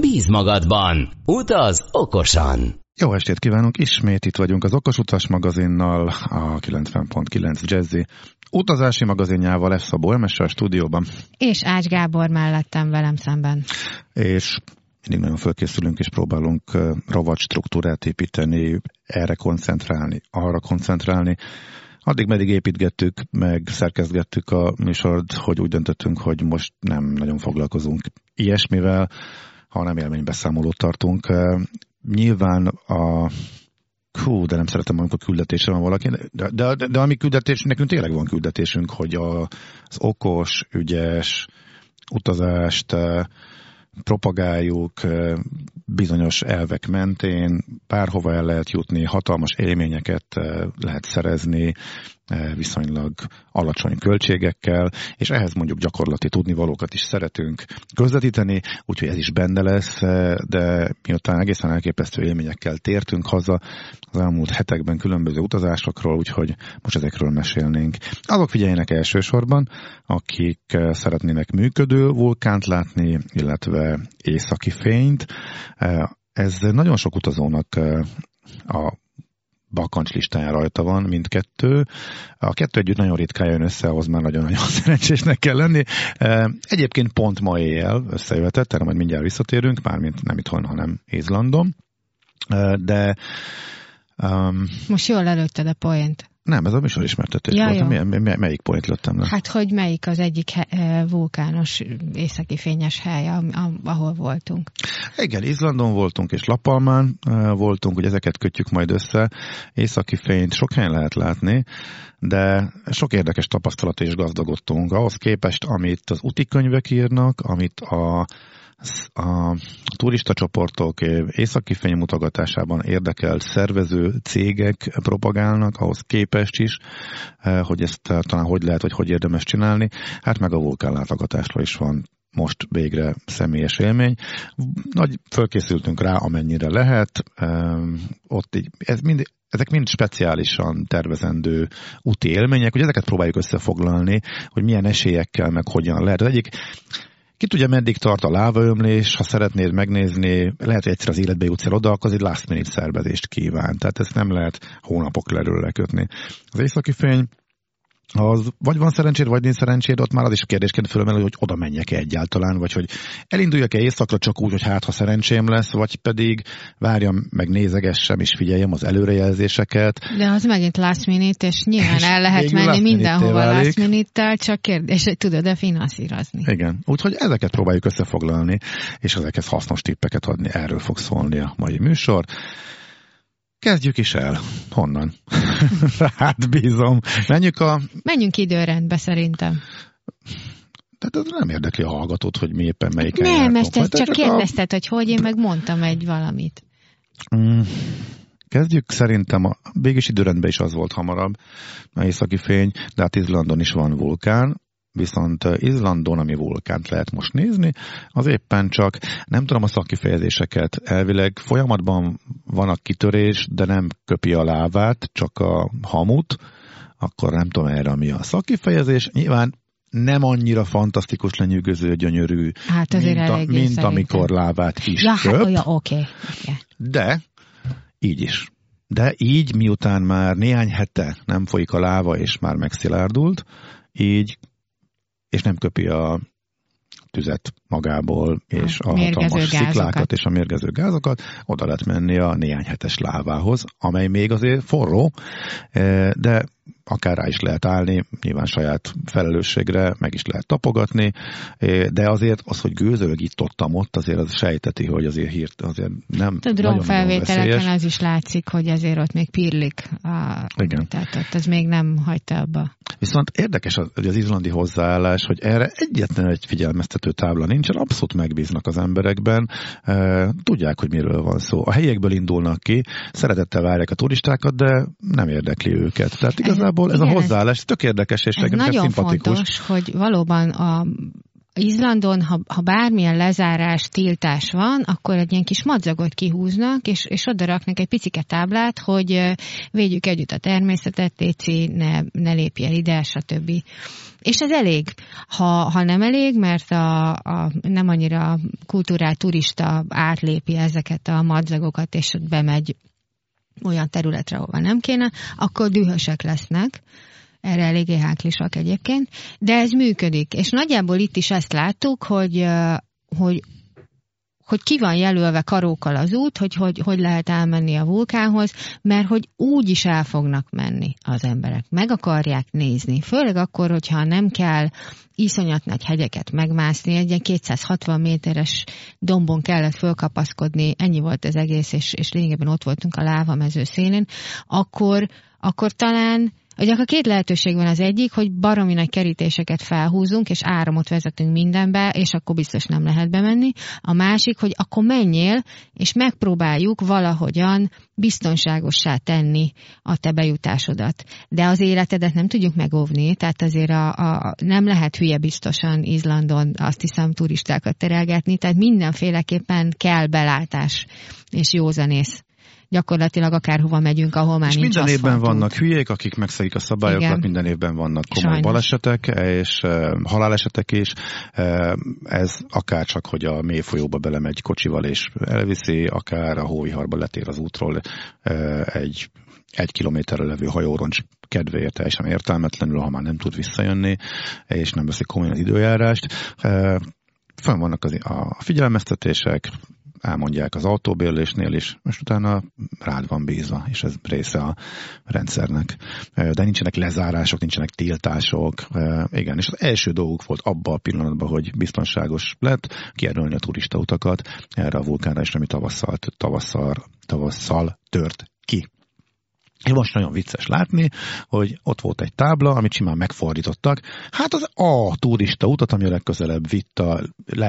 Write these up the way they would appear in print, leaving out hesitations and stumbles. Bíz magadban, utaz okosan! Jó estét kívánunk, ismét itt vagyunk az Okos Utas magazinnal, a 90.9 Jazzy utazási magazinjával, lesz Szabó Emese a stúdióban. És Ács Gábor mellettem, velem szemben. És mindig nagyon fölkészülünk és próbálunk rovat struktúrát építeni, erre koncentrálni, arra koncentrálni. Addig meddig építgettük, meg szerkezgettük a műsort, hogy úgy döntöttünk, hogy most nem nagyon foglalkozunk ilyesmivel, hanem élménybeszámolót tartunk. Nyilván a... Hú, de nem szeretem, amikor küldetésre van valaki. De ami küldetés, nekünk tényleg van küldetésünk, hogy az okos, ügyes utazást propagáljuk bizonyos elvek mentén, bárhova el lehet jutni, hatalmas élményeket lehet szerezni viszonylag alacsony költségekkel, és ehhez mondjuk gyakorlati tudnivalókat is szeretünk közvetíteni, úgyhogy ez is benne lesz, de miután egészen elképesztő élményekkel tértünk haza az elmúlt hetekben különböző utazásokról, úgyhogy most ezekről mesélnénk. Azok figyeljenek elsősorban, akik szeretnének működő vulkánt látni, illetve északi fényt. Ez nagyon sok utazónak a bakancslistáján rajta van mindkettő. A kettő együtt nagyon ritkán jön össze, ahhoz már nagyon-nagyon szerencsésnek kell lenni. Egyébként pont ma éjjel összejöhetett, erre majd mindjárt visszatérünk, mármint nem itthon, hanem Izlandon. De... Most jól előtted a poént. Nem, ez a műsorismertetés volt. Melyik point lőttem le? Hát, hogy melyik az egyik vulkános, északi fényes hely, ahol voltunk. Igen, Izlandon voltunk, és La Palmán voltunk, hogy ezeket kötjük majd össze. Északi fényt sok helyen lehet látni, de sok érdekes tapasztalat is gazdagodtunk. Ahhoz képest, amit az utikönyvek írnak, amit a turista csoportok északi fény mutogatásában érdekelt szervező cégek propagálnak, ahhoz képest is, hogy ezt talán hogy lehet, vagy hogy érdemes csinálni. Hát meg a vulkánlátogatásról is van most végre személyes élmény. Nagy fölkészültünk rá, amennyire lehet. Ott így, ezek mind speciálisan tervezendő úti élmények, hogy ezeket próbáljuk összefoglalni, hogy milyen esélyekkel, meg hogyan lehet. Az egyik, ki tudja, meddig tart a lávaömlés, ha szeretnéd megnézni, lehet, hogy egyszer az életbe jutsz el oda, akkor az egy last minute szervezést kíván. Tehát ezt nem lehet hónapok lerül lekötni. Az északi fény, az vagy van szerencséd, vagy nincs szerencséd, ott már az is kérdésként fölmerül, hogy oda menjek-e egyáltalán, vagy hogy elinduljak-e északra csak úgy, hogy hát ha szerencsém lesz, vagy pedig várjam, meg nézegessem és figyeljem az előrejelzéseket. De az megint last minute, és nyilván el lehet menni mindenhova last minute-tel, csak kérdés, hogy tudod-e finanszírozni. Igen, úgyhogy ezeket próbáljuk összefoglalni, és ezekhez hasznos tippeket adni, erről fog szólni a mai műsor. Kezdjük is el. Honnan? Rád bízom. Menjünk időrendbe szerintem. Tehát ez nem érdekli a hallgatót, hogy mi éppen melyiken jártunk. Nem, ezt csak kérdezted, hogy én meg mondtam egy valamit. Kezdjük szerintem, végig időrendben is az volt hamarabb, a északi fény, de hát Izlandon is van vulkán, viszont Izlandon, ami vulkánt lehet most nézni, az éppen csak, nem tudom a szakkifejezéseket, elvileg folyamatban van a kitörés, de nem köpi a lávát, csak a hamut, akkor nem tudom erre mi a szakkifejezés. Nyilván nem annyira fantasztikus, lenyűgöző, gyönyörű, hát mint amikor lávát is köp. Ja, okay. De így is. De így, miután már néhány hete nem folyik a láva, és már megszilárdult, így és nem köpi a tüzet magából, és a hatalmas sziklákat és a mérgező gázokat, oda lehet menni a néhány hetes lávához, amely még azért forró, de akár rá is lehet állni, nyilván saját felelősségre meg is lehet tapogatni, de azért az, hogy gőzölög itt-ott, azért az sejteti, hogy azért hírt, azért nem a drónfelvételeken az is látszik, hogy azért ott még pirlik. Igen. Tehát ott az még nem hagyta abba. Viszont érdekes az izlandi hozzáállás, hogy erre egyetlen egy figyelmeztető tábla nincsen, abszolút megbíznak az emberekben, tudják, hogy miről van szó. A helyiekből indulnak ki, szeretettel várják a turistákat, de nem érdekli őket. Tehát igazából ez a hozzáállás tök érdekes és nekem szimpatikus. Nagyon fontos, hogy valóban a Izlandon, ha bármilyen lezárás, tiltás van, akkor egy ilyen kis madzagot kihúznak, és oda raknak egy picike táblát, hogy védjük együtt a természetet, Léci, ne lépjél ide, stb. És ez elég. Ha nem elég, mert a nem annyira kultúrált turista átlépi ezeket a madzagokat, és ott bemegy olyan területre, ahova nem kéne, akkor dühösek lesznek. Erre eléggé háklisak egyébként, de ez működik. És nagyjából itt is ezt láttuk, hogy ki van jelölve karókkal az út, hogy lehet elmenni a vulkánhoz, mert hogy úgy is el fognak menni az emberek. Meg akarják nézni. Főleg akkor, hogyha nem kell iszonyat nagy hegyeket megmászni, egy ilyen 260 méteres dombon kellett fölkapaszkodni, ennyi volt az egész, és lényegében ott voltunk a lávamező szélén, akkor talán ugye a két lehetőség van, az egyik, hogy baromi nagy kerítéseket felhúzunk, és áramot vezetünk mindenbe, és akkor biztos nem lehet bemenni. A másik, hogy akkor menjél, és megpróbáljuk valahogyan biztonságossá tenni a te bejutásodat. De az életedet nem tudjuk megóvni, tehát azért nem lehet hülye biztosan Izlandon, azt hiszem, turistákat terelgetni, tehát mindenféleképpen kell belátás és józanész. Gyakorlatilag akárhova megyünk, ahol már és nincs minden évben vannak hülyék, akik megszegik a szabályokat, igen. Minden évben vannak komoly sajnos. Balesetek és halálesetek is. Ez akár csak, hogy a mély folyóba belemegy kocsival és elviszi, akár a hóviharba letér az útról egy kilométerre levő hajóroncs kedvéért teljesen értelmetlenül, ha már nem tud visszajönni, és nem veszik komolyan az időjárást. Fönn vannak a figyelmeztetések, elmondják az autóbérlésnél is, és utána rád van bízva, és ez része a rendszernek. De nincsenek lezárások, nincsenek tiltások. Igen, és az első dolguk volt abban a pillanatban, hogy biztonságos lett kijelölni a turistautakat erre a vulkánra is, ami tavasszal tört ki. Most nagyon vicces látni, hogy ott volt egy tábla, amit simán megfordítottak. Hát az a turista utat, ami a legközelebb vitt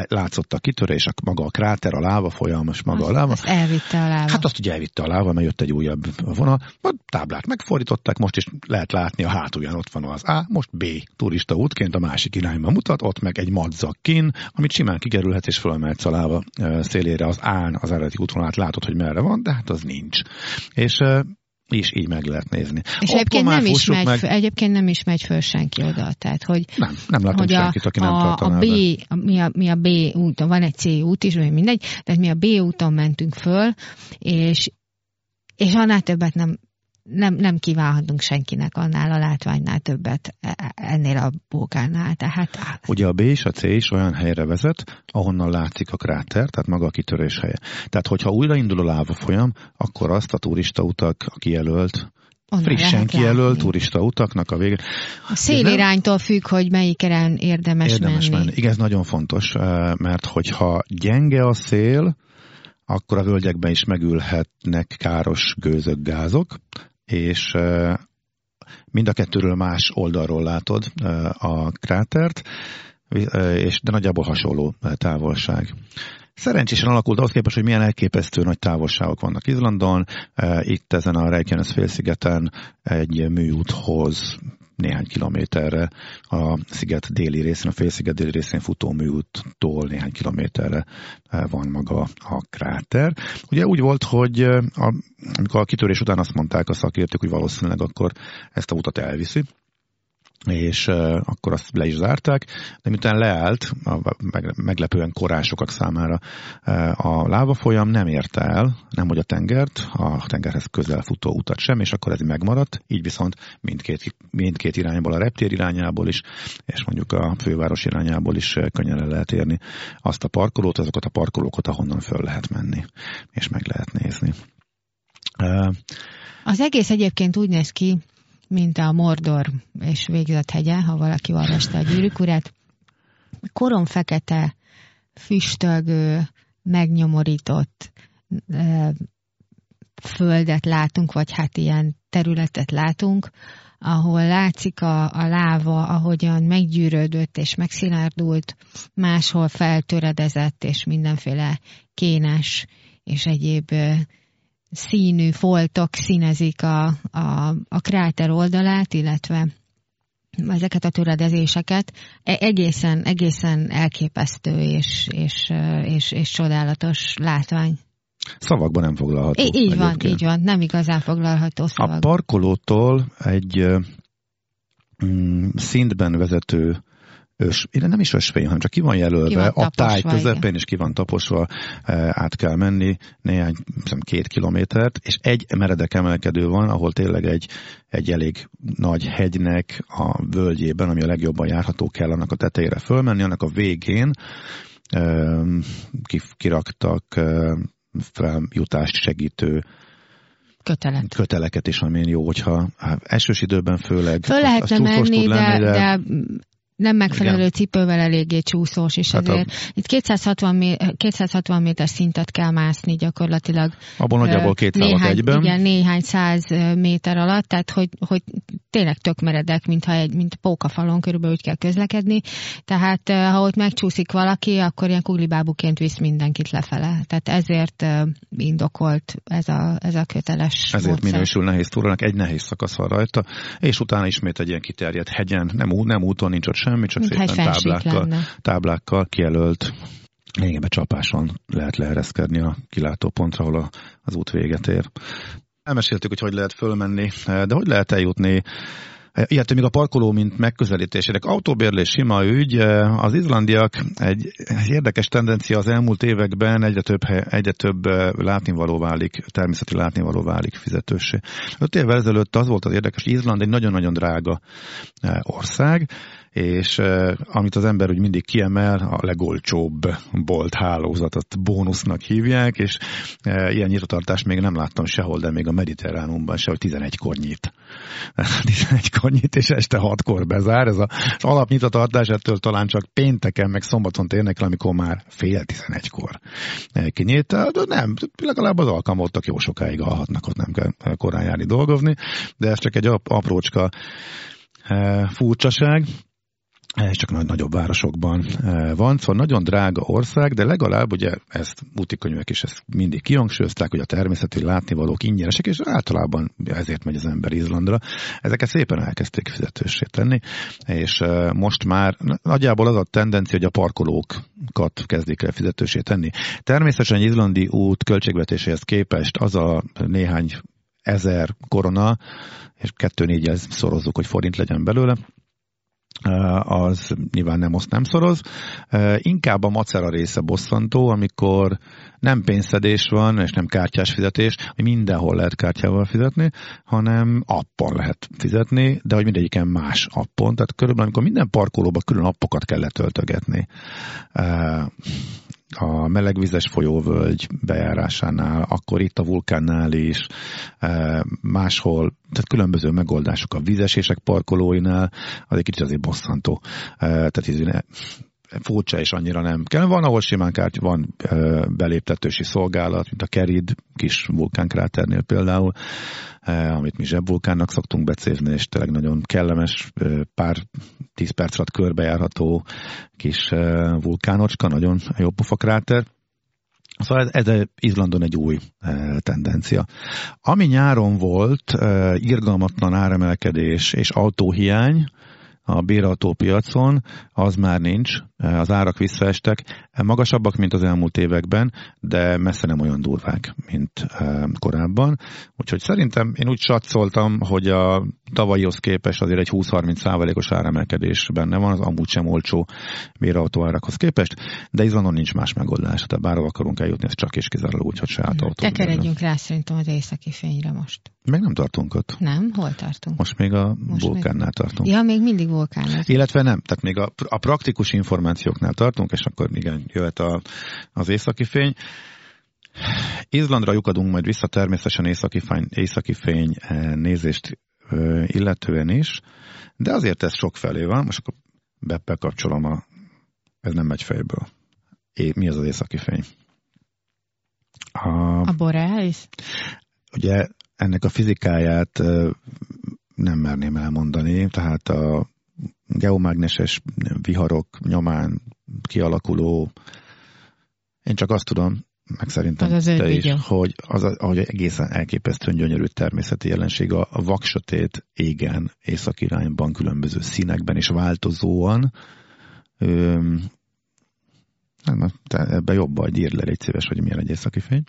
látszott a kitörés, maga a kráter, a láva, folyalmas maga a láva. Azt elvitte a láva. Hát azt ugye elvitte a láva, mert jött egy újabb vonal. A táblát megfordították, most is lehet látni a hátulján, ott van az A, most B turista útként a másik irányba mutat, ott meg egy madzak kín, amit simán kikerülhetsz és fölmehetsz a láva szélére az A-n, az eredeti útvonalát látod, hogy merre van, de hát az nincs. És így meg lehet nézni. És egyébként nem is megy föl senki oda. Tehát, hogy nem látom senkit, aki nem tartaná. Mi a B úton, van egy C út is, vagy mindegy, tehát mi a B úton mentünk föl, és annál többet nem kívánhatunk senkinek annál a látványnál többet ennél a vulkánnál. Tehát... Ugye a B és a C is olyan helyre vezet, ahonnan látszik a kráter, tehát maga a kitörés helye. Tehát, hogyha újraindul a láva folyam, akkor azt a turistautak kijelölt, frissen kijelölt turistautaknak a végén. A széliránytól függ, hogy melyiken érdemes menni. Igen, ez nagyon fontos, mert hogyha gyenge a szél, akkor a völgyekben is megülhetnek káros gőzök, gázok, és mind a kettőről más oldalról látod a krátert, de nagyjából hasonló távolság. Szerencsésen alakult ahhoz képest, hogy milyen elképesztő nagy távolságok vannak Izlandon. Itt ezen a Reykjanes-félszigeten egy műúthoz néhány kilométerre, a sziget déli részén, a félsziget déli részén futó műúttól néhány kilométerre van maga a kráter. Ugye úgy volt, hogy amikor a kitörés után azt mondták a szakértők, hogy valószínűleg akkor ezt a utat elviszi, és akkor azt le is zárták, de miután leállt, meglepően korán sokak számára a lávafolyam nem érte el, nemhogy a tengert, a tengerhez közel futó utat sem, és akkor ez megmaradt, így viszont mindkét irányból, a reptér irányából is, és mondjuk a főváros irányából is könnyen el lehet érni azt a parkolót, azokat a parkolókat, ahonnan föl lehet menni, és meg lehet nézni. Az egész egyébként úgy néz ki, mint a Mordor és végzett hegye, ha valaki olvasta a Gyűrűk Urát. Koromfekete, füstölgő, megnyomorított földet látunk, vagy hát ilyen területet látunk, ahol látszik a láva, ahogyan meggyűrődött és megszilárdult, máshol feltöredezett, és mindenféle kénes és egyéb színű foltok színezik a kráter oldalát, illetve ezeket a töredezéseket. Egészen elképesztő és csodálatos látvány. Szavakban nem foglalható. Így van, nem igazán foglalható szavak. A parkolótól egy szintben vezető, nem is ösvény, hanem csak ki van jelölve, a táj közepén is ki van taposva, át kell menni néhány, hiszem, 2 kilométert, és egy meredek emelkedő van, ahol tényleg egy elég nagy hegynek a völgyében, ami a legjobban járható, kell annak a tetejére fölmenni, annak a végén kiraktak feljutást segítő köteleket is, amin jó, hogyha esős időben főleg föl lehetne menni, de nem megfelelő cipővel eléggé csúszós is ezért. Itt 260 méter szintet kell mászni gyakorlatilag. Abban nagyjából 201-ben. Igen, néhány 100 méter alatt, tehát hogy tényleg tök meredek, mint pókafalon körülbelül úgy kell közlekedni. Tehát ha ott megcsúszik valaki, akkor ilyen kuglibábuként visz mindenkit lefele. Tehát ezért indokolt ez a köteles. Ezért módszer. Minősül nehéz túrának, egy nehéz szakasz van rajta, és utána ismét egy ilyen kiterjedt hegyen, nem úton, nincs ott semmi, csak szépen táblákkal kijelölt lényegében csapáson lehet leereszkedni a kilátópontra, ahol az út véget ér. Elmeséltük, hogy lehet fölmenni, de hogy lehet eljutni, illetve még a parkoló, mint megközelítésének. Autóbérlés sima ügy, az izlandiak egy érdekes tendencia az elmúlt években egyre több természeti látnivaló válik fizetőssé. 5 évvel ezelőtt az volt az érdekes, hogy Izland egy nagyon-nagyon drága ország, és amit az ember úgy mindig kiemel, a legolcsóbb bolt hálózatot bónusznak hívják, és ilyen nyitvatartást még nem láttam sehol, de még a Mediterránumban se, hogy 11-kor nyit. 11-kor nyit, és este 6-kor bezár. Ez az alapnyitvatartás, ettől talán csak pénteken, meg szombaton térnek el, amikor már fél 11-kor kinyit. De nem, legalább az alkalmottak jó sokáig alhatnak, ott nem kell korán járni dolgozni, de ez csak egy aprócska furcsaság. És csak nagyobb városokban van, szóval nagyon drága ország, de legalább ugye ezt útikönyvek is ezt mindig kihangsúlyozták, hogy a természeti látnivalók ingyenesek, és általában ezért megy az ember Izlandra. Ezeket szépen elkezdték fizetőssé tenni, és most már nagyjából az a tendencia, hogy a parkolókat kezdik el fizetőssé tenni. Természetesen izlandi út költségvetéséhez képest az a néhány 1000 korona, és 2-4-jel szorozzuk, hogy forint legyen belőle, az nyilván nem szoroz. Inkább a macera része bosszantó, amikor nem pénzszedés van, és nem kártyás fizetés, hogy mindenhol lehet kártyával fizetni, hanem appon lehet fizetni, de hogy mindegyiken más appon. Tehát körülbelül amikor minden parkolóban külön appokat kell letöltögetni. A melegvizes folyóvölgy bejárásánál, akkor itt a vulkánnál is, máshol, tehát különböző megoldások a vízesések parkolóinál, az egy kicsit azért bosszantó. Tehát furcsa és annyira nem kell. Van, ahol simán kártya, van beléptetősi szolgálat, mint a Kerid kis vulkánkráternél például, amit mi zsebvulkánnak szoktunk becézni, és tényleg nagyon kellemes, pár 10 perc alatt körbejárható kis vulkánocska, nagyon jó pofa kráter. Szóval ez Izlandon egy új tendencia. Ami nyáron volt, irgalmatlan áremelkedés és autóhiány, a bérautópiacon, az már nincs, az árak visszaestek, magasabbak, mint az elmúlt években, de messze nem olyan durvák, mint korábban. Úgyhogy szerintem én úgy satszoltam, hogy a tavalyihoz képest azért egy 20-30%-os áremelkedés benne van, az amúgy sem olcsó bérautó árakhoz képest, de Izlandon nincs más megoldás, tehát bárhol akarunk eljutni, ez csak és kizárólag úgy, hogy se átautó. Tekeredjünk rá szerintem az északi fényre most. Még nem tartunk ott. Nem? Hol tartunk? Most még a vulkánnál tartunk. Ja, még mindig vulkánnál. Illetve nem, tehát még a praktikus információknál tartunk, és akkor igen, jöhet az északi fény. Izlandra lyukadunk majd vissza, természetesen északi fény nézést illetően is, de azért ez sokfelé van, most akkor beppel kapcsolom ez nem megy fejből. Mi az az északi fény? A boreális? Ugye ennek a fizikáját nem merném elmondani, tehát a geomágneses viharok nyomán kialakuló, én csak azt tudom, meg szerintem az te is, hogy ahogy egészen elképesztően gyönyörű természeti jelenség a vaksötét égen északi irányban különböző színekben és változóan. Ebben jobb vagy, írd le, légy szíves, hogy milyen egy északi fény.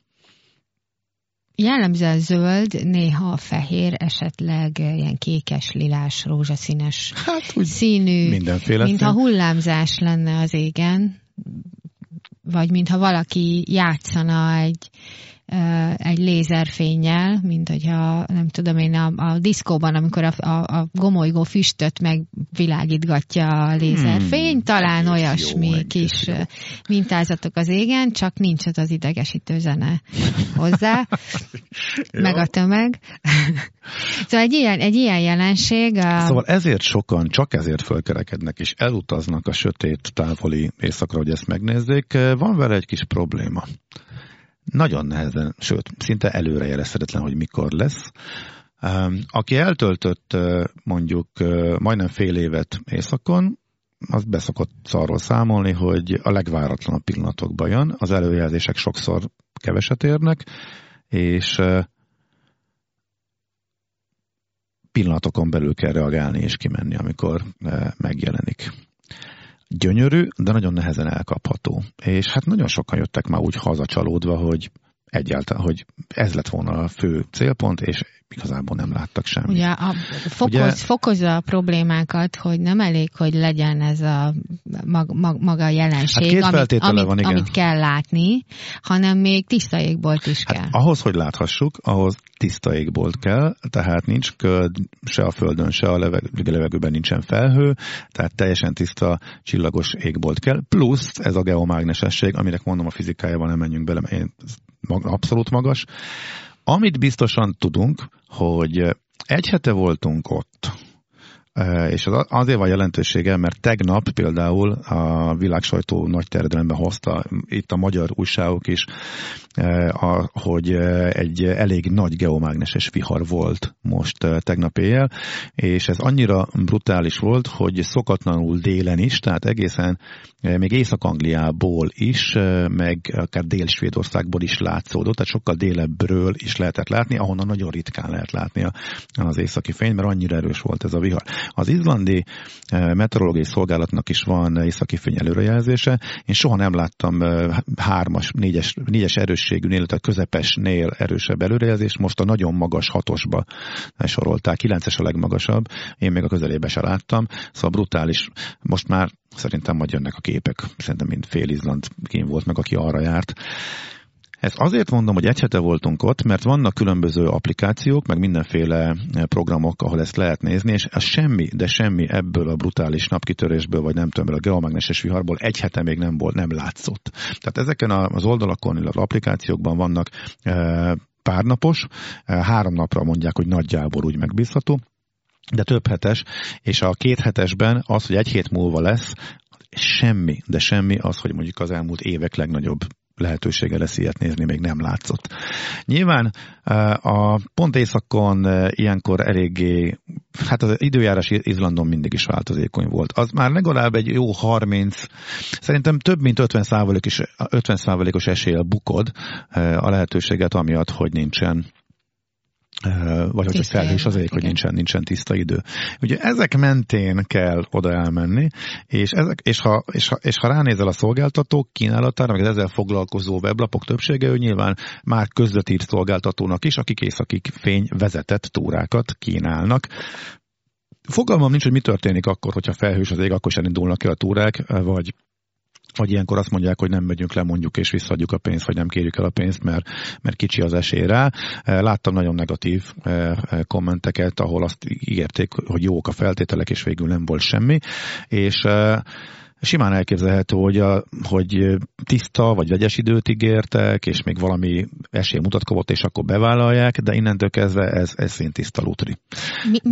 Jellemzően zöld, néha fehér, esetleg ilyen kékes, lilás, rózsaszínes színű, mintha hullámzás lenne az égen, vagy mintha valaki játszana egy lézerfénnyel, mint hogyha, nem tudom én, a diszkóban, amikor a gomolygó füstöt megvilágítgatja a lézerfény, talán olyasmi jó, kis mintázatok az égen, csak nincs ott az idegesítő zene hozzá, meg a tömeg. Szóval egy ilyen jelenség. Szóval ezért sokan, csak ezért fölkerekednek és elutaznak a sötét távoli éjszakra, hogy ezt megnézzék. Van vele egy kis probléma. Nagyon nehezen, sőt, szinte előrejelezhetetlen, hogy mikor lesz. Aki eltöltött mondjuk majdnem fél évet éjszakon, az beszokott arról számolni, hogy a legváratlanabb pillanatokban jön, az előjelzések sokszor keveset érnek, és pillanatokon belül kell reagálni és kimenni, amikor megjelenik. Gyönyörű, de nagyon nehezen elkapható. És hát nagyon sokan jöttek már úgy hazacsalódva, hogy egyáltalán, hogy ez lett volna a fő célpont, és igazából nem láttak semmit. Ugye, fokozza a problémákat, hogy nem elég, hogy legyen ez a maga a jelenség, hát amit kell látni, hanem még tiszta égbolt is kell. Hát ahhoz, hogy láthassuk, ahhoz tiszta égbolt kell, tehát nincs köd, se a földön, se a levegőben nincsen felhő, tehát teljesen tiszta, csillagos égbolt kell, plusz ez a geomágnesesség, aminek mondom a fizikájában nem menjünk bele, mert abszolút magas. Amit biztosan tudunk, hogy egy hete voltunk ott, és az azért van jelentősége, mert tegnap például a világsajtó nagy terjedelemben hozta, itt a magyar újságok is, hogy egy elég nagy geomágneses vihar volt most tegnap éjjel, és ez annyira brutális volt, hogy szokatlanul délen is, tehát egészen még Észak-Angliából is, meg akár Dél-Svédországból is látszódott, tehát sokkal délebbről is lehetett látni, ahonnan nagyon ritkán lehet látni az északi fény, mert annyira erős volt ez a vihar. Az izlandi meteorológiai szolgálatnak is van északi fény előrejelzése. Én soha nem láttam 3-as, 4-es erősségűnél, tehát közepesnél erősebb előrejelzést. Most a nagyon magas 6-osba sorolták, 9-es a legmagasabb. Én még a közelébe se láttam. Szóval brutális. Most már szerintem majd jönnek a képek. Szerintem mind fél Izland kín volt meg, aki arra járt. Ezt azért mondom, hogy egy hete voltunk ott, mert vannak különböző applikációk, meg mindenféle programok, ahol ezt lehet nézni, és az semmi, de semmi ebből a brutális napkitörésből, vagy nem tudom, a geomágneses viharból egy hete még nem volt, nem látszott. Tehát ezeken az oldalakon, illetve applikációkban vannak párnapos, 3 napra mondják, hogy nagyjából úgy megbízható, de több hetes, és a 2 hetesben az, hogy egy hét múlva lesz, semmi, de semmi az, hogy mondjuk az elmúlt évek legnagyobb lehetősége lesz ilyet nézni, még nem látszott. Nyilván a pont északon ilyenkor eléggé, hát az időjárás Izlandon mindig is változékony volt. Az már legalább egy jó 30, szerintem több mint 50%-os eséllyel bukod a lehetőséget, amiatt, hogy nincsen vagy hogy felhős az ég, hogy nincsen tiszta idő. Ugye ezek mentén kell oda elmenni, és ha ránézel a szolgáltatók kínálatára, meg az ezzel foglalkozó weblapok többsége, ő nyilván már közvetítő szolgáltatónak is, akik északi fény vezetett túrákat kínálnak. Fogalmam nincs, hogy mi történik akkor, hogyha felhős az ég, akkor sem indulnak el a túrák, vagy ilyenkor azt mondják, hogy nem megyünk le, mondjuk, és visszaadjuk a pénzt, vagy nem kérjük el a pénzt, mert kicsi az esély rá. Láttam nagyon negatív kommenteket, ahol azt ígérték, hogy jók a feltételek, és végül nem volt semmi. És Simán elképzelhető, hogy tiszta vagy vegyes időt ígértek, és még valami esély mutatkozott, és akkor bevállalják, de innentől kezdve ez szintiszta lutri.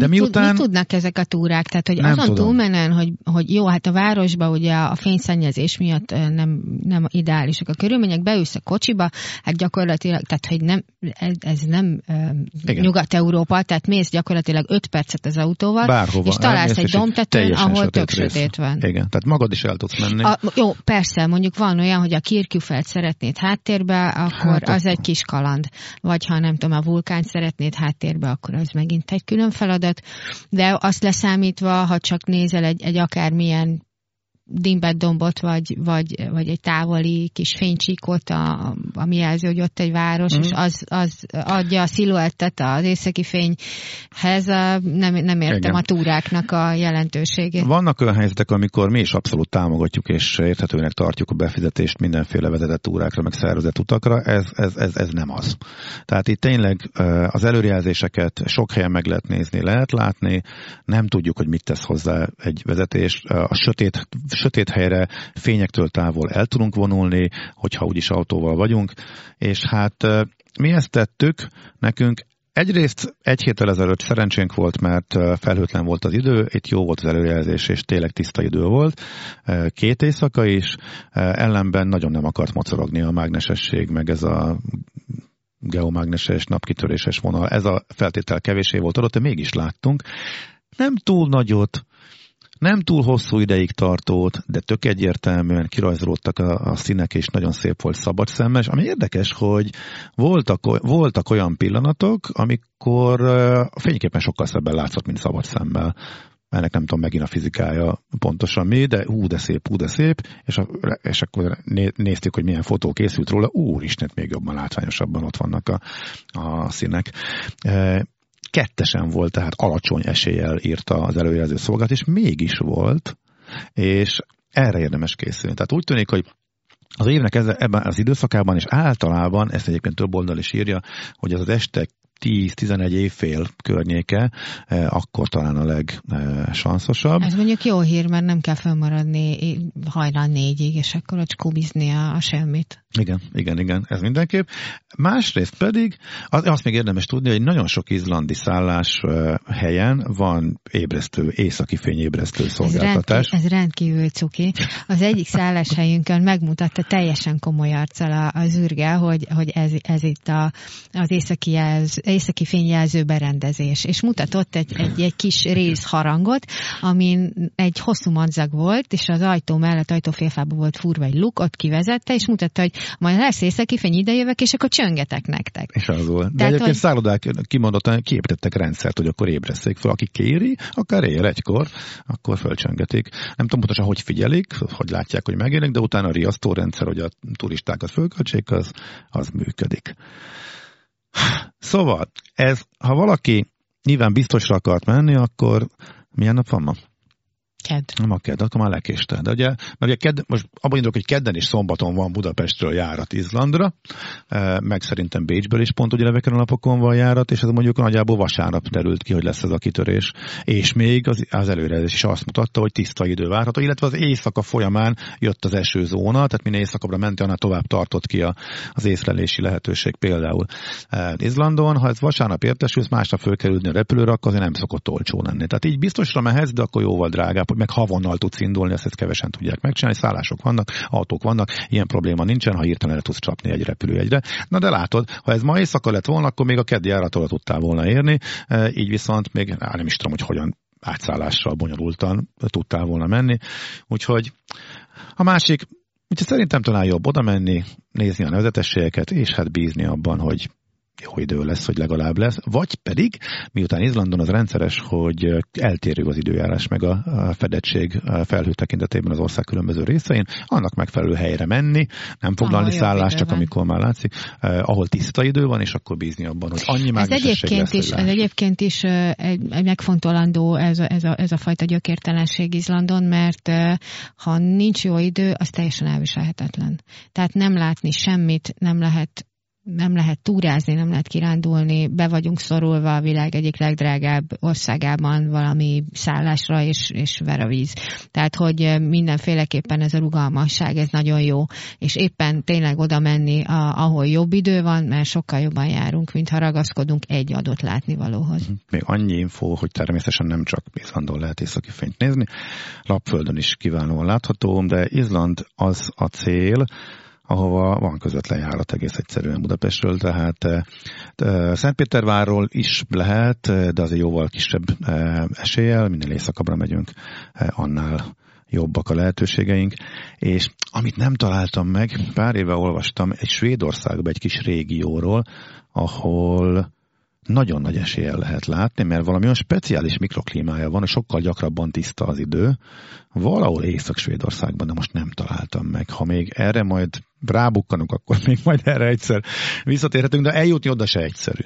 Mi tudnak ezek a túrák? Tehát, hogy azon túlmenően, hogy jó, hát a városba ugye a fényszennyezés miatt nem ideálisak a körülmények, beülsz a kocsiba, hát gyakorlatilag, tehát, hogy nem, ez nem Nyugat-Európa, tehát mész gyakorlatilag 5 percet az autóval, bárhova, és találsz egy dombtetőn, ahol tök sötét van. Igen, tehát magad is el tudsz menni. Jó, persze, mondjuk van olyan, hogy a Kirkjufelt szeretnéd háttérbe, akkor az egy kis kaland. Vagy ha nem tudom, a vulkányt szeretnéd háttérbe, akkor az megint egy külön feladat. De azt leszámítva, ha csak nézel egy akármilyen dimbet dombot, vagy egy távoli kis fénycsíkot, ami jelzi, hogy ott egy város, és az adja a sziluettet az északi fényhez, nem értem a túráknak a jelentőségét. Vannak olyan helyzetek, amikor mi is abszolút támogatjuk, és érthetőnek tartjuk a befizetést mindenféle vezetett túrákra, meg szervezett utakra, ez nem az. Tehát itt tényleg az előrejelzéseket sok helyen meg lehet nézni, lehet látni, nem tudjuk, hogy mit tesz hozzá egy vezetés. A sötét helyre fényektől távol el tudunk vonulni, hogyha úgyis autóval vagyunk, és hát mi ezt tettük, nekünk egyrészt egy héttel ezelőtt szerencsénk volt, mert felhőtlen volt az idő, itt jó volt az előrejelzés, és tényleg tiszta idő volt, 2 éjszaka is, ellenben nagyon nem akart mocorogni a mágnesesség, meg ez a geomágneses, napkitöréses vonal, ez a feltétel kevésé volt adott, de mégis láttunk, nem túl nagyot, nem túl hosszú ideig tartott, de tök egyértelműen kirajzolódtak a színek, és nagyon szép volt szabad szemes. Ami érdekes, hogy voltak olyan pillanatok, amikor a fényképen sokkal szebben látszott, mint szabad szemmel. Ennek nem tudom megint a fizikája pontosan mi, de de szép, és akkor néztük, hogy milyen fotó készült róla, úristen, még jobban látványosabban ott vannak a színek. 2-esen volt, tehát alacsony eséllyel írta az előjelző szolgálat, és mégis volt, és erre érdemes készülni. Tehát úgy tűnik, hogy az évnek ebben az időszakában, és általában, ezt egyébként több oldal is írja, hogy az este 10-11 évfél környéke, akkor talán a legsanszosabb. Ez mondjuk jó hír, mert nem kell fölmaradni hajnal 4-ig, és akkor ott skubizni a semmit. Igen, ez mindenképp. Másrészt pedig, azt még érdemes tudni, hogy nagyon sok izlandi szállás helyen van északi fényébresztő szolgáltatás. Ez rendkívül cuki. Az egyik szálláshelyünkön megmutatta teljesen komoly arccal az űrge, hogy ez itt az északi fényjelző berendezés. És mutatott egy kis rézharangot, amin egy hosszú madzag volt, és az ajtó mellett, ajtófélfában volt furva egy luk, ott kivezette, és mutatta, hogy majd lesz északi fény, idejövök, és akkor csöngetek nektek. És az volt. De egyébként szállodák kimondottan képítettek rendszert, hogy akkor ébresszék fel. Aki kéri, akár éjjel egykor, akkor fölcsöngetik. Nem tudom pontosan, hogy figyelik, hogy látják, hogy megérnek, de utána a riasztórendszer, hogy a turistákat fölköltsék, az működik. Szóval, ha valaki nyilván biztosra akart menni, akkor milyen nap van ma? Kedd. Ma kedd, akkor már lekésted. De ugye, mert ugye most abban indulok, hogy kedden és szombaton van Budapestről járat Izlandra, meg szerintem Bécsből is pont ugye leveken a napokon van járat, és ez mondjuk nagyjából vasárnap derült ki, hogy lesz ez a kitörés. És még az előrejelzés is azt mutatta, hogy tiszta idő várható, illetve az éjszaka folyamán jött az esőzóna, tehát minél éjszakabbra ment, annál tovább tartott ki az észlelési lehetőség például Izlandon. Ha ez vasárnap értesülsz, másnap fölkerülni a repülőre, akkor azért nem szokott olcsó lenni. Tehát így biztosra mehetsz, de akkor jóval drágább, meg havonnal tudsz indulni, ezt kevesen tudják megcsinálni, szállások vannak, autók vannak, ilyen probléma nincsen, ha hirtelen le tudsz csapni egy repülőjegyre. Na de látod, ha ez ma éjszaka lett volna, akkor még a keddi járatot tudtál volna érni, így viszont még nem is tudom, hogy hogyan átszállással bonyolultan tudtál volna menni. Úgyhogy szerintem talán jobb oda menni, nézni a nevezetességeket, és hát bízni abban, hogy jó idő lesz, hogy legalább lesz, vagy pedig, miután Izlandon az rendszeres, hogy eltérő az időjárás meg a fedettség felhő tekintetében az ország különböző részein, annak megfelelő helyre menni, nem foglalni szállást, csak amikor már látszik, ahol tiszta idő van, és akkor bízni abban, hogy annyi mágnesesség lesz, hogy lássuk. Ez egyébként is egy megfontolandó ez a fajta gyökértelenség Izlandon, mert ha nincs jó idő, az teljesen elviselhetetlen. Tehát nem látni semmit, nem lehet nem lehet túrázni, nem lehet kirándulni, be vagyunk szorulva a világ egyik legdrágább országában valami szállásra, és ver a víz. Tehát, hogy mindenféleképpen ez a rugalmasság, ez nagyon jó, és éppen tényleg oda menni, ahol jobb idő van, mert sokkal jobban járunk, mint ha ragaszkodunk egy adott látnivalóhoz. Még annyi infó, hogy természetesen nem csak Izlandon lehet északi fényt nézni, Lapföldön is kiválóan látható, de Izland az a cél, ahova van közvetlen járat egész egyszerűen Budapestről, tehát Szentpétervárról is lehet, de azért jóval kisebb eséllyel, minél éjszakabbra megyünk, annál jobbak a lehetőségeink, és amit nem találtam meg, pár éve olvastam egy Svédországban egy kis régióról, ahol nagyon nagy eséllyel lehet látni, mert valami olyan speciális mikroklímája van, és sokkal gyakrabban tiszta az idő. Valahol Észak-Svédországban, de most nem találtam meg. Ha még erre majd rábukkanunk, akkor még majd erre egyszer visszatérhetünk, de eljutni oda se egyszerű.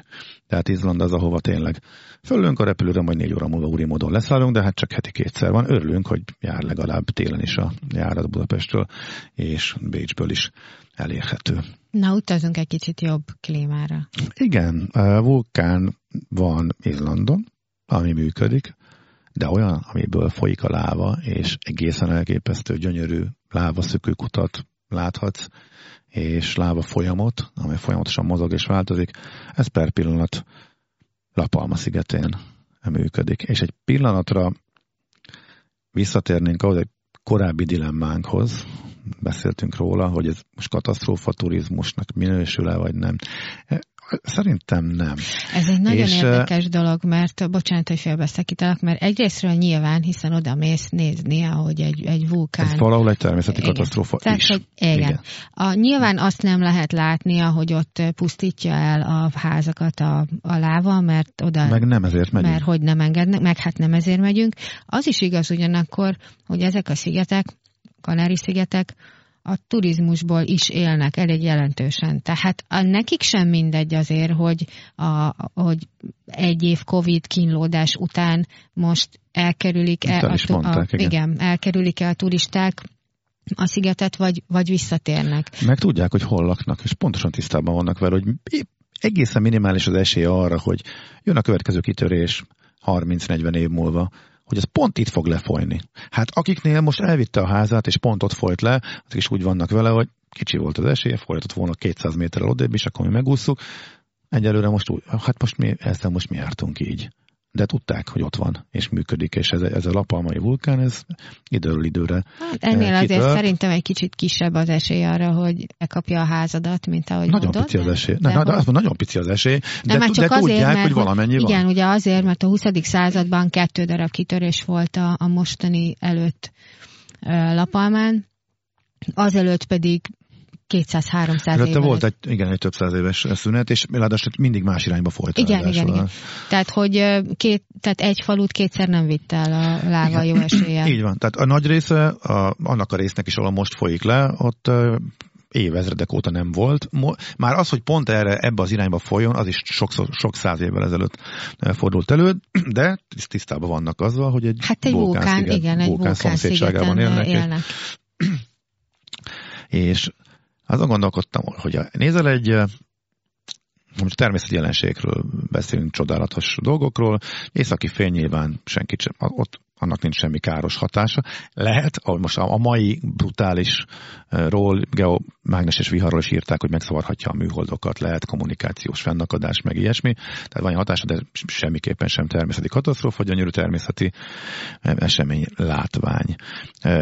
Tehát Izland az, ahova tényleg fölülünk a repülőre, majd 4 óra múlva úri módon leszállunk, de hát csak heti kétszer van. Örülünk, hogy jár legalább télen is a járat Budapestről, és Bécsből is elérhető. Na, utazunk egy kicsit jobb klímára. Igen, vulkán van Izlandon, ami működik, de olyan, amiből folyik a láva, és egészen elképesztő, gyönyörű lávaszökőkutat láthatsz, és láva folyamot, amely folyamatosan mozog és változik. Ez per pillanat La Palma szigetén működik. És egy pillanatra visszatérnénk ahhoz egy korábbi dilemmánkhoz, beszéltünk róla, hogy ez most katasztrófa turizmusnak minősül-e, vagy nem. Szerintem nem. Ez egy nagyon érdekes dolog, mert bocsánat, hogy félbeszakítalak, mert egyrésztről nyilván, hiszen oda mész nézni, ahogy egy vulkán. Ez valahol egy természeti katasztrófa is. Tehát, hogy igen. Nyilván azt nem lehet látni, ahogy ott pusztítja el a házakat a láva, mert oda... Meg nem ezért megyünk. Mert hogy nem engednek, meg hát nem ezért megyünk. Az is igaz ugyanakkor, hogy ezek a szigetek, Kanári-szigetek, a turizmusból is élnek elég jelentősen. Tehát nekik sem mindegy azért, hogy egy év Covid kínlódás után most elkerülik-e a turisták a szigetet, vagy visszatérnek. Meg tudják, hogy hol laknak, és pontosan tisztában vannak vele, hogy egészen minimális az esély arra, hogy jön a következő kitörés 30-40 év múlva, hogy ez pont itt fog lefolyni. Hát akiknél most elvitte a házát, és pont ott folyt le, azok is úgy vannak vele, hogy kicsi volt az esélye, folytott volna 200 méterrel odébb is, akkor mi megúszunk. Egyelőre most úgy, hát most mi ezzel most mi jártunk így. De tudták, hogy ott van, és működik, és ez a La Palmai vulkán, ez időről időre. Hát ennél kitört. Azért szerintem egy kicsit kisebb az esély arra, hogy elkapja a házadat, mint ahogy nagyon mondod. Pici az esély. Nagyon pici az esély, de tudják, mert, hogy valamennyi igen, van. Igen, ugye azért, mert a 20. században 2 darab kitörés volt a mostani előtt La Palmán, azelőtt pedig 200-300 éves. Volt egy több száz éves szünet, és ráadásul mindig más irányba folyt. Igen. Tehát, hogy egy falut 2-szer nem vitt el a láva jó eséllyel. Így van. Tehát a nagy része, annak a résznek is, ahol most folyik le, ott évezredek óta nem volt. Már az, hogy pont ebbe az irányba folyjon, az is sok 100 évvel ezelőtt fordult elő, de tisztában vannak azzal, hogy egy vulkán szomszédságában élnek. És azon gondolkodtam, hogy nézel most természeti jelenségről beszélünk, csodálatos dolgokról, északi fény nyilván senki sem, ott annak nincs semmi káros hatása. Lehet, ahogy most a mai brutálisról, geomágneses viharról is írták, hogy megszavarhatja a műholdokat, lehet kommunikációs fennakadás, meg ilyesmi. Tehát van egy hatása, de semmiképpen sem természeti katasztrófa, gyönyörű természeti esemény, látvány.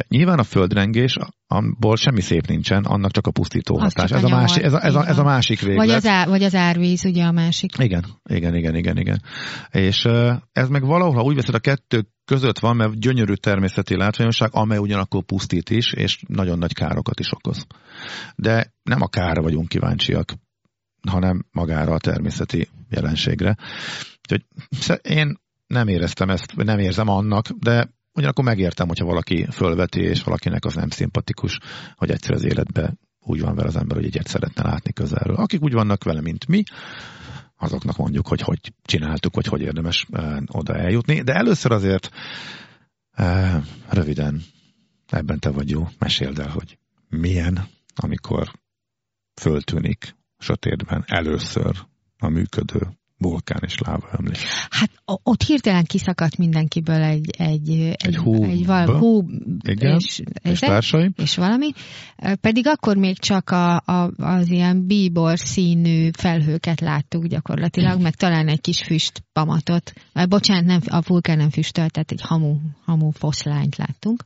Nyilván a földrengés, abból semmi szép nincsen, annak csak a pusztító hatás. Ez a másik véglet. Vagy az árvíz, ugye a másik. Igen. És ez meg valahol, ha úgy veszed, a kettő között van, mert gyönyörű természeti látványosság, amely ugyanakkor pusztít is, és nagyon nagy károkat is okoz. De nem a kárra vagyunk kíváncsiak, hanem magára a természeti jelenségre. Úgyhogy én nem éreztem ezt, nem érzem annak, de ugyanakkor megértem, hogyha valaki fölveti, és valakinek az nem szimpatikus, hogy egyszer az életben úgy van vele az ember, hogy egyet szeretne látni közelről. Akik úgy vannak vele, mint mi, azoknak mondjuk, hogy csináltuk, vagy hogy érdemes oda eljutni. De először azért röviden, ebben te vagy jó, meséld el, hogy milyen, amikor föltűnik sötétben először a működő vulkán és láva emlék. Hát ott hirtelen kiszakadt mindenkiből egy hó, igen, és valami. Pedig akkor még csak az ilyen bíbor színű felhőket láttuk gyakorlatilag, meg talán egy kis füstpamatot. Bocsánat, nem, a vulkán nem füstölt, tehát egy hamu foszlányt láttunk.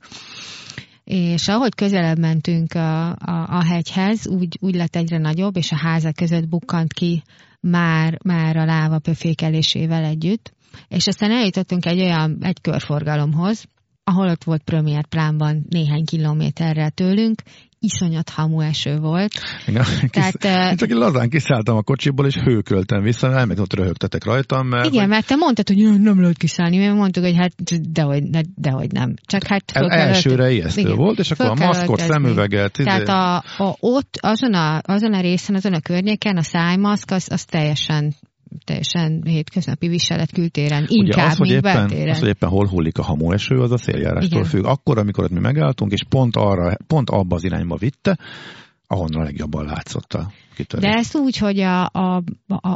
És ahogy közelebb mentünk a hegyhez, úgy lett egyre nagyobb, és a házak között bukkant ki már a láva pöfékelésével együtt. És aztán eljutottunk egy körforgalomhoz, ahol ott volt Premier Plánban néhány kilométerre tőlünk, iszonyat hamu eső volt. Igen, tehát, csak lazán kiszálltam a kocsiból, és hőköltem vissza, mert elmegyek, ott röhögtetek rajtam. Mert te mondtad, hogy nem lehet kiszállni, mert mondtuk, hogy hát dehogy nem. Csak hát elsőre ijesztő volt, és akkor a maszkot, szemüveget. Tehát ott azon a részen, azon a környéken a szájmaszk az teljesen hétköznapi viselet kültéren, inkább, mint beltéren. Az, hogy éppen hol hullik a hamueső, az a széljárástól függ. Akkor, amikor ott mi megálltunk, és pont abba az irányba vitte, ahonnan legjobban látszott a kitörés. De ez úgy, hogy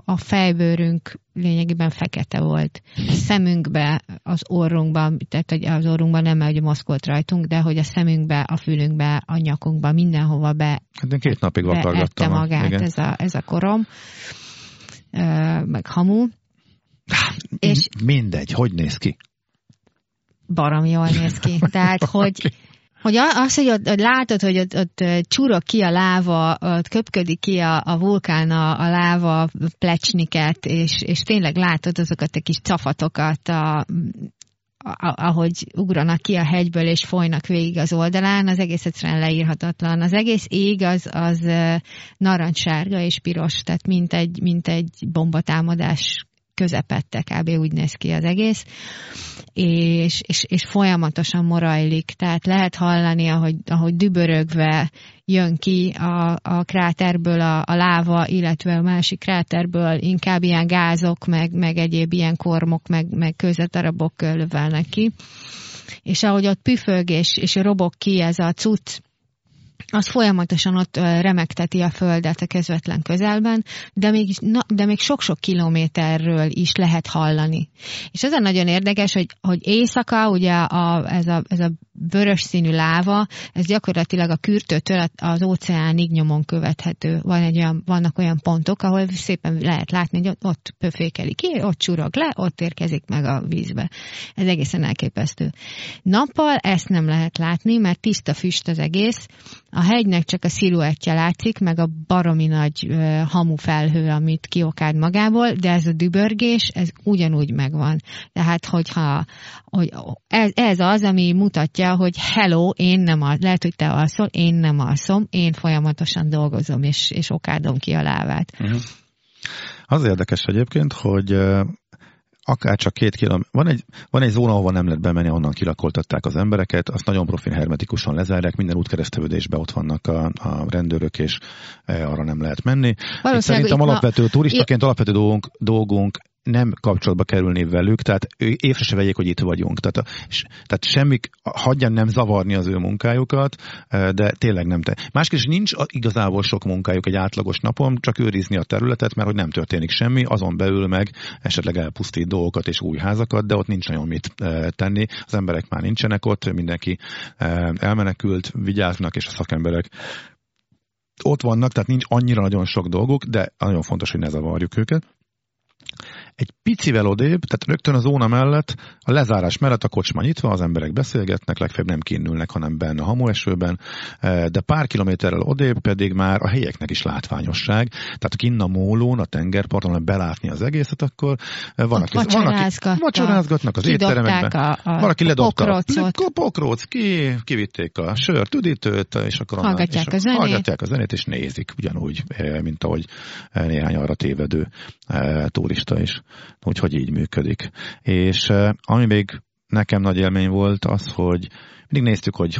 a fejbőrünk lényegében fekete volt. A szemünkbe, az orrunkban, tehát az orrunkban nem, mert maszkolt rajtunk, de hogy a szemünkbe, a fülünkbe, a nyakunkba, mindenhova be. Hát én 2 napig vakargattam magát ez a korom. Meg hamu. És mindegy, hogy néz ki? Barom jól néz ki. Tehát, hogy az, hogy ott látod, hogy ott csúrog ki a láva, ott köpködik ki a vulkán a láva plecsniket, és tényleg látod azokat a kis cafatokat, ahogy ugranak ki a hegyből, és folynak végig az oldalán, az egész egyszerűen leírhatatlan. Az egész ég az narancssárga és piros, tehát mint egy bombatámadás közepette, kb. Úgy néz ki az egész, és folyamatosan morajlik, tehát lehet hallani, ahogy dübörögve jön ki a kráterből a láva, illetve a másik kráterből inkább ilyen gázok, meg egyéb ilyen kormok, meg kőzetarabok lövelnek ki. És ahogy ott püfög, és robog ki ez a cucc, az folyamatosan ott remegteti a földet a közvetlen közelben, de még sok-sok kilométerről is lehet hallani. És ez a nagyon érdekes, hogy éjszaka, ugye ez a vörös színű láva, ez gyakorlatilag a kürtőtől az óceánig nyomon követhető. Vannak olyan pontok, ahol szépen lehet látni, hogy ott pöfékeli ki, ott csurog le, ott érkezik meg a vízbe. Ez egészen elképesztő. Nappal ezt nem lehet látni, mert tiszta füst az egész. A hegynek csak a sziluettje látszik, meg a baromi nagy hamufelhő, amit kiokád magából, de ez a dübörgés, ez ugyanúgy megvan. Tehát, ez az, ami mutatja, hogy hello, én nem alszom, lehet, hogy te alszol, én nem alszom, én folyamatosan dolgozom, és okádom ki a lávát. Az érdekes egyébként, hogy akár csak 2 kilométer. Van egy zóna, ahova nem lehet bemenni, onnan kilakoltatták az embereket, azt nagyon profin hermetikusan lezárják, minden útkeresztődésben ott vannak a rendőrök, és arra nem lehet menni. Szerintem alapvető turistaként alapvető dolgunk nem kapcsolatba kerülni velük, tehát észre se vegyék, hogy itt vagyunk. Tehát semmi, hagyjan nem zavarni az ő munkájukat, de tényleg nem. Másképp nincs igazából sok munkájuk egy átlagos napon, csak őrizni a területet, mert hogy nem történik semmi, azon belül meg esetleg elpusztít dolgokat és új házakat, de ott nincs nagyon mit tenni. Az emberek már nincsenek ott, mindenki elmenekült, vigyáznak, és a szakemberek ott vannak, tehát nincs annyira nagyon sok dolguk, de nagyon fontos, hogy ne zavarjuk őket. Egy picivel odébb, tehát rögtön a zóna mellett, a lezárás mellett a kocsma nyitva, az emberek beszélgetnek, legfeljebb nem kínülnek, hanem benne a hamuesőben, de pár kilométerrel odébb pedig már a helyeknek is látványosság, tehát kinn a mólón, a tengerparton belátni az egészet, akkor vacsorázgatnak az étteremekben, valaki ledobta a pokrócot, kivitték a sört, üdítőt, és akkor hallgatják a zenét, és nézik ugyanúgy, mint ahogy néhány arra tévedő turista is. Úgyhogy így működik. És ami még nekem nagy élmény volt az, hogy mindig néztük, hogy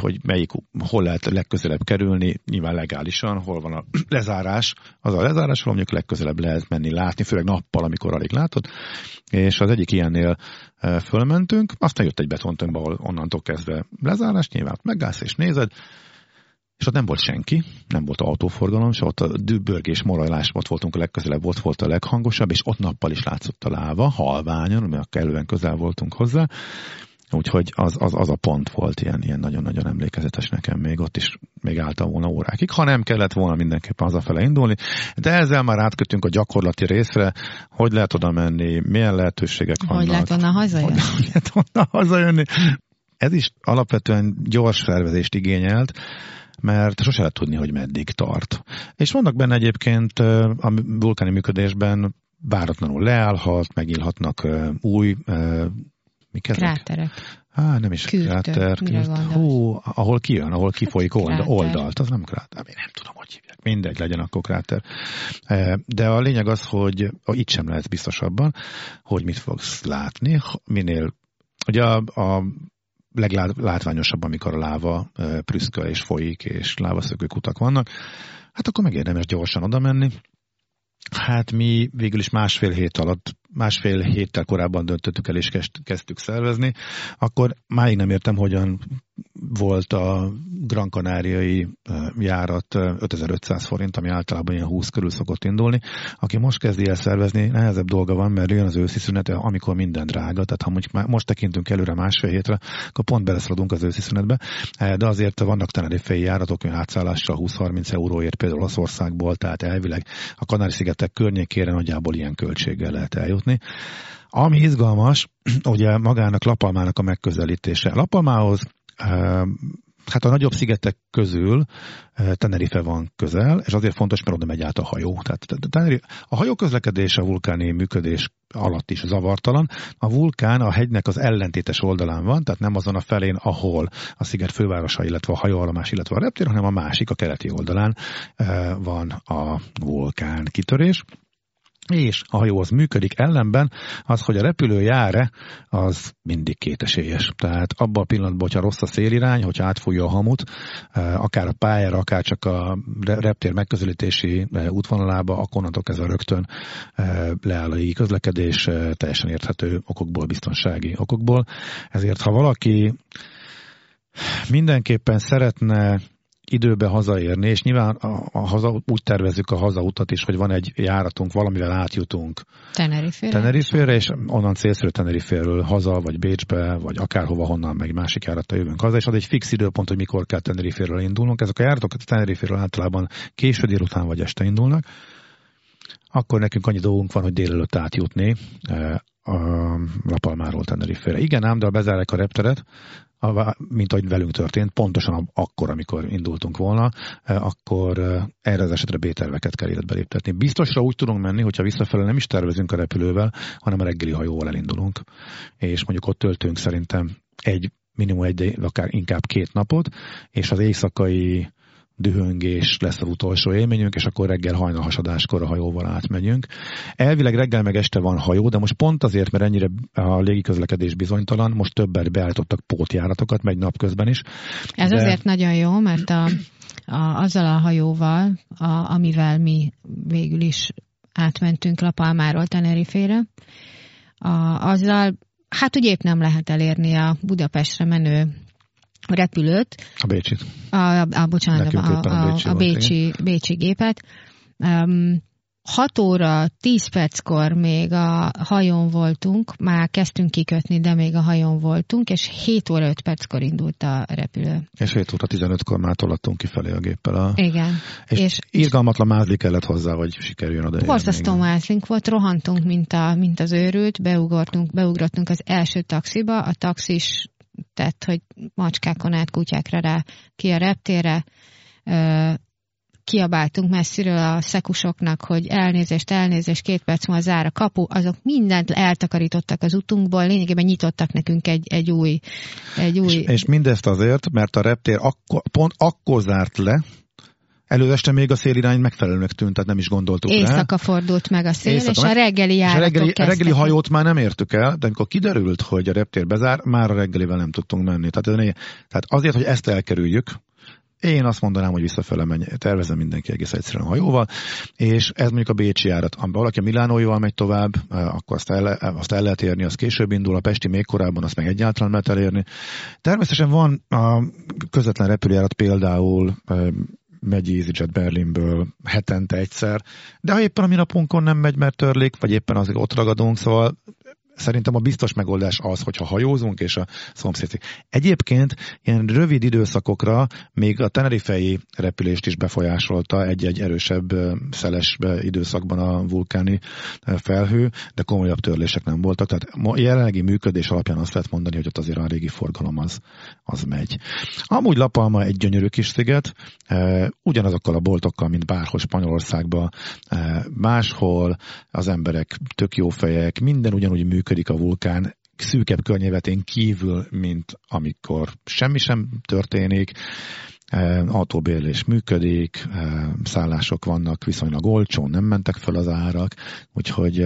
hol lehet legközelebb kerülni, nyilván legálisan, hol van a lezárás, az a lezárás, hol mondjuk legközelebb lehet menni, látni, főleg nappal, amikor alig látod. És az egyik ilyennél fölmentünk, aztán jött egy betontömbbe, ahol onnantól kezdve lezárás, nyilván megállsz és nézed, És ott nem volt senki, nem volt autóforgalom, és ott a dübörgés, morajlás, ott voltunk a legközelebb, ott volt a leghangosabb, és ott nappal is látszott a láva, halványon, mert elően közel voltunk hozzá, úgyhogy az a pont volt ilyen nagyon-nagyon emlékezetes nekem még, ott is még álltam volna órákig, ha nem kellett volna mindenképpen hazafele indulni, de ezzel már átkötünk a gyakorlati részre, hogy lehet oda menni, milyen lehetőségek vannak. Hogy lehet onnan hazajönni? Hogy lehet onnan hazajönni? Ez is alapvetően gyors szervezést igényelt, mert sose lehet tudni, hogy meddig tart. És vannak benne egyébként a vulkáni működésben váratlanul leállhat, megnyílhatnak új kráterek. Nem is kráter. Ahol kijön, ahol kifolyik oldalt, az nem kráter. Én nem tudom, hogy hívják. Mindegy, legyen akkor kráter. De a lényeg az, hogy itt sem lehet biztosabban, hogy mit fogsz látni, minél... Ugye a leglátványosabb, amikor a láva prüszköl és folyik, és lávaszökő kutak vannak, hát akkor megérdemes gyorsan oda menni. Hát mi végül is másfél héttel korábban döntöttük el, és kezdtük szervezni. Akkor máig nem értem, hogyan volt a Gran Canaria-i járat 5500 forint, ami általában ilyen 20 körül szokott indulni. Aki most kezdi el szervezni, nehezebb dolga van, mert jön az őszi szünete, amikor minden drága. Tehát ha mondjuk most tekintünk előre másfél hétre, akkor pont beleszaladunk az őszi szünetbe. De azért vannak Tenerife-i járatok, olyan átszállásra 20-30 euróért például Olaszországból, tehát elvileg a Kanári-szigetek környékére nagyjából ilyen költséggel lehet eljutni. Ami izgalmas, ugye magának La Palmának a megközelítése. La Palmához, hát a nagyobb szigetek közül Tenerife van közel, és azért fontos, mert oda megy át a hajó. Tehát a hajó közlekedése a vulkáni működés alatt is zavartalan. A vulkán a hegynek az ellentétes oldalán van, tehát nem azon a felén, ahol a sziget fővárosa, illetve a hajóállomás, illetve a reptér, hanem a másik, a keleti oldalán van a vulkán kitörés. És a hajó az működik, ellenben az, hogy a repülő jár-e, az mindig kétesélyes. Tehát abban a pillanatban, hogyha rossz a szélirány, hogyha átfújja a hamut, akár a pályára, akár csak a reptér megközelítési útvonalába, akkor onnantól kezdve rögtön leáll a közlekedés, teljesen érthető okokból, biztonsági okokból. Ezért, ha valaki mindenképpen szeretne időbe hazaérni, és nyilván úgy tervezzük a hazautat is, hogy van egy járatunk, valamivel átjutunk Tenerifére, és onnan célszerű Teneriféről haza, vagy Bécsbe, vagy akárhova, honnan meg másik járattal jövünk haza, és az egy fix időpont, hogy mikor kell Teneriféről indulnunk. Ezek a járatok Teneriféről általában késő délután vagy este indulnak. Akkor nekünk annyi dolgunk van, hogy délelőtt átjutni a La Palmáról Tenerifére. Igen ám, de bezárják a repteret, mint ahogy velünk történt, pontosan akkor, amikor indultunk volna, akkor erre az esetre B-terveket kell életbe léptetni. Biztosra úgy tudunk menni, hogyha visszafelé nem is tervezünk a repülővel, hanem a reggeli hajóval elindulunk. És mondjuk ott töltünk szerintem minimum egy, akár inkább 2 napot, és az éjszakai dühöngés lesz az utolsó élményünk, és akkor reggel hajnalhasadáskor a hajóval átmegyünk. Elvileg reggel meg este van hajó, de most pont azért, mert ennyire a légiközlekedés bizonytalan, most többet beállítottak pótjáratokat, megy napközben is. Ez de... azért nagyon jó, mert azzal a hajóval, amivel mi végül is átmentünk La Palmáról Tenerifére, azzal, hát úgy épp nem lehet elérni a Budapestre menő repülőt, a Bécsit. A Bécsi gépet. 6 óra 10 perckor még a hajón voltunk, már kezdtünk kikötni, de még a hajón voltunk, és 7 óra 5 perckor indult a repülő. És 7 óra 15-kor már tolattunk kifelé a géppel. Igen. És irgalmatlan mázli kellett hozzá, hogy sikerüljön oda. Borzasztó mázlink volt, rohantunk, mint az őrült, beugrottunk az első taxiba, a taxis tett, hogy macskákon át kutyákra rá, ki a reptérre, kiabáltunk messziről a szekusoknak, hogy elnézést, 2 perc múlva zár a kapu, azok mindent eltakarítottak az utunkból, lényegében nyitottak nekünk egy új... És mindezt azért, mert a reptér pont akkor zárt le, előző este még a szélirány megfelelőnek tűnt, tehát nem is gondoltuk rá. Éjszaka fordult meg a szél, és a reggeli járatok kezdtek. A reggeli hajót már nem értük el, de amikor kiderült, hogy a reptér bezár, már a reggelivel nem tudtunk menni. Tehát azért, hogy ezt elkerüljük, Én azt mondanám, hogy visszafele menj, tervezem mindenki egész egyszerűen hajóval, és ez mondjuk a bécsi járat. Ha valaki a milánóival megy tovább, akkor azt el lehet érni, az később indul, a pesti még korábban, azt meg egyáltalán lehet elérni. Természetesen van a közvetlen repülőjárat, például megy EasyJet Berlinből hetente egyszer, de ha éppen a mi napunkon nem megy, mert törlik, vagy éppen azért ott ragadunk, szóval szerintem a biztos megoldás az, hogyha hajózunk és a szomszédszik. Egyébként ilyen rövid időszakokra még a tenerifei repülést is befolyásolta egy-egy erősebb szeles időszakban a vulkáni felhő, de komolyabb törlések nem voltak. Tehát jelenlegi működés alapján azt lehet mondani, hogy ott azért a régi forgalom az megy. Amúgy La Palma egy gyönyörű kis sziget, ugyanazokkal a boltokkal, mint bárhol Spanyolországban, máshol az emberek tök jó fejek, minden ugyanúgy működik a vulkán szűkebb környezetén kívül, mint amikor semmi sem történik. Autóbérlés működik, szállások vannak viszonylag olcsón, nem mentek fel az árak, úgyhogy...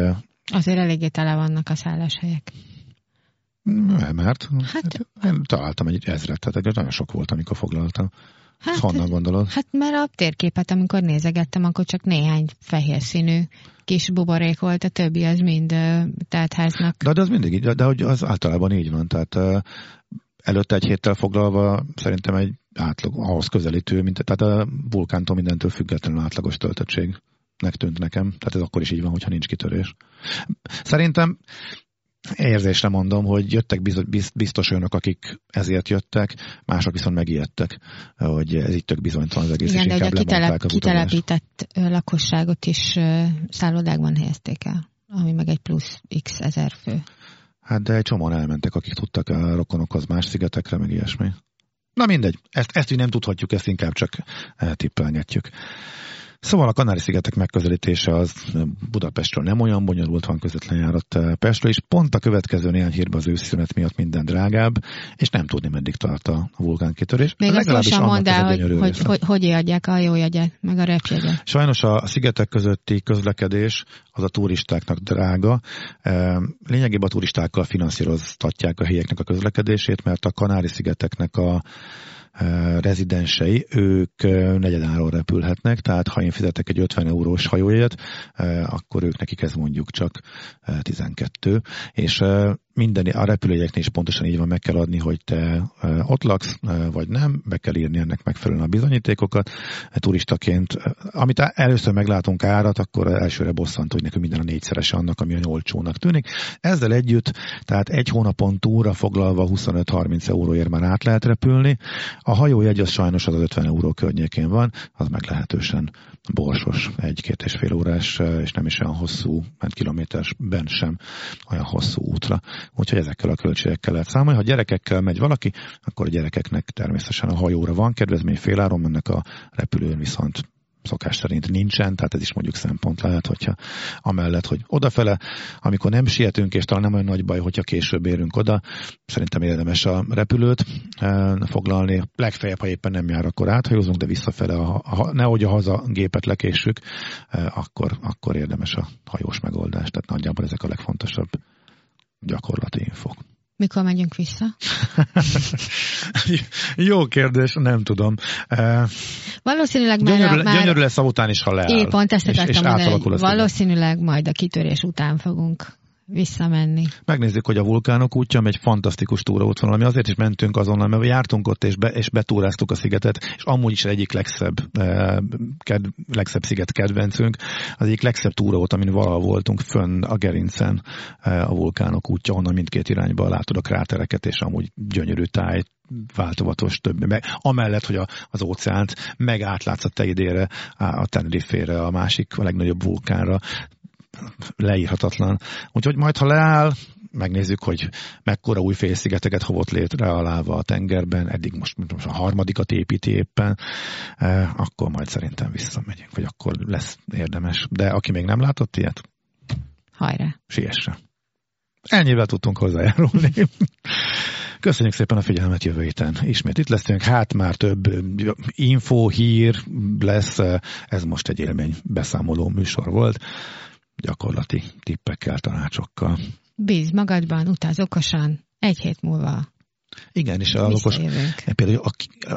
Azért eléggé tele vannak a szálláshelyek. Mert találtam egy 1000, tehát nagyon sok volt, amikor foglaltam. Hát, honnan gondolod? Hát mert a térképet, amikor nézegettem, akkor csak néhány fehér színű kis buborék volt, a többi az mind teltháznak. De az mindig így, de hogy az általában így van, tehát előtte egy héttel foglalva szerintem egy átlag, ahhoz közelítő, mint, tehát a vulkántól mindentől függetlenül átlagos töltöttségnek tűnt nekem, tehát ez akkor is így van, hogyha nincs kitörés. Szerintem érzésre mondom, hogy jöttek biztos olyanok, akik ezért jöttek, mások viszont megijedtek, hogy ez így tök bizonytalan az egész, igen, és inkább lemondták az utazást. Igen, de a kitelepített lakosságot is szállodákban helyezték el, ami meg egy plusz x 1000 fő. Hát de egy csomóan elmentek, akik tudtak a rokonokhoz, más szigetekre, meg ilyesmi. Na mindegy, ezt így nem tudhatjuk, ezt inkább csak tippelgetjük. Szóval a Kanári-szigetek megközelítése az Budapestről nem olyan bonyolult, van közvetlen járat Pestről, és pont a következő néhány hírben az ősziszünet miatt minden drágább, és nem tudni, meddig tart a vulkánkitörés. Még azt sem mondd el, hogy adják a jó jegyet, meg a repjegyet. Sajnos a szigetek közötti közlekedés az a turistáknak drága. Lényegében a turistákkal finanszíroztatják a helyeknek a közlekedését, mert a Kanári-szigeteknek a rezidensei, ők negyedáron repülhetnek, tehát ha én fizetek egy 50 eurós hajójegyet, akkor ők nekik ez mondjuk csak 12, és minden a repülőjegyeknél is pontosan így van, meg kell adni, hogy te ott laksz, vagy nem, be kell írni ennek megfelelően a bizonyítékokat. Turistaként, amit először meglátunk árat, akkor elsőre bosszant, hogy nekünk minden a négyszeres annak, ami olyan olcsónak tűnik. Ezzel együtt, tehát egy hónapon túlra foglalva 25-30 euróért már át lehet repülni. A hajójegy az sajnos az 50 euró környékén van, az meglehetősen borsos, 1-2,5 órás, és nem is olyan hosszú, mert kilométerben sem olyan hosszú útra. Úgyhogy ezekkel a költségekkel lehet számolni. Ha gyerekekkel megy valaki, akkor a gyerekeknek természetesen a hajóra van kedvezmény, féláron mennek, a repülőn viszont szokás szerint nincsen, tehát ez is mondjuk szempont lehet, hogyha amellett, hogy odafele, amikor nem sietünk, és talán nem olyan nagy baj, hogyha később érünk oda, szerintem érdemes a repülőt foglalni. Legfeljebb, ha éppen nem jár, akkor áthajózunk, de visszafele, nehogy a haza gépet lekéssük, akkor érdemes a hajós megoldást. Tehát nagyjából ezek a legfontosabb gyakorlati infok. Mikor megyünk vissza? Jó kérdés, nem tudom. Valószínűleg már... Gyönyörű lesz a után is, ha leáll. Én pont ezt akartam mondani. Valószínűleg majd a kitörés után fogunk visszamenni. Megnézzük, hogy a vulkánok útja egy fantasztikus túraútvonal, ami azért is mentünk azonnal, mert jártunk ott és betúráztuk a szigetet, és amúgy is egyik legszebb sziget kedvencünk, az egyik legszebb túraút, amin valaha voltunk fönn a gerincen, a vulkánok útja, onnan mindkét irányba látod a krátereket, és amúgy gyönyörű táj, változatos több, meg amellett, hogy az óceánt meg átlátsz a Teidére, a Tenerifére, a másik, a legnagyobb vulkánra, leírhatatlan. Úgyhogy majd, ha leáll, megnézzük, hogy mekkora új félszigeteket hozott létre a láva a tengerben, eddig most a harmadikat építi éppen, akkor majd szerintem visszamegyünk, vagy akkor lesz érdemes. De aki még nem látott ilyet, hajrá! Siesse! Ennyivel tudtunk hozzájárulni. Köszönjük szépen a figyelmet, jövő héten ismét itt leszünk, hát már több info, hír lesz, ez most egy élménybeszámoló műsor volt, gyakorlati tippekkel, tanácsokkal. Bízz magadban, utaz okosan, egy hét múlva Igen, és a lakos, például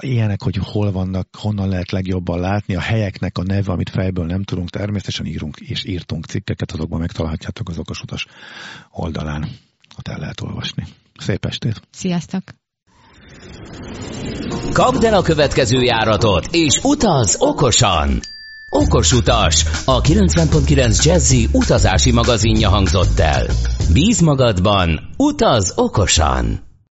ilyenek, hogy hol vannak, honnan lehet legjobban látni, a helyeknek a neve, amit fejből nem tudunk, természetesen írunk és írtunk cikkeket, azokban megtalálhatjátok az Okos Utas oldalán, ott el lehet olvasni. Szép estét! Sziasztok! Kapd el a következő járatot, és utazz okosan! Okos Utas, a 90.9 Jazzy utazási magazinja hangzott el. Bíz magadban, utazz okosan!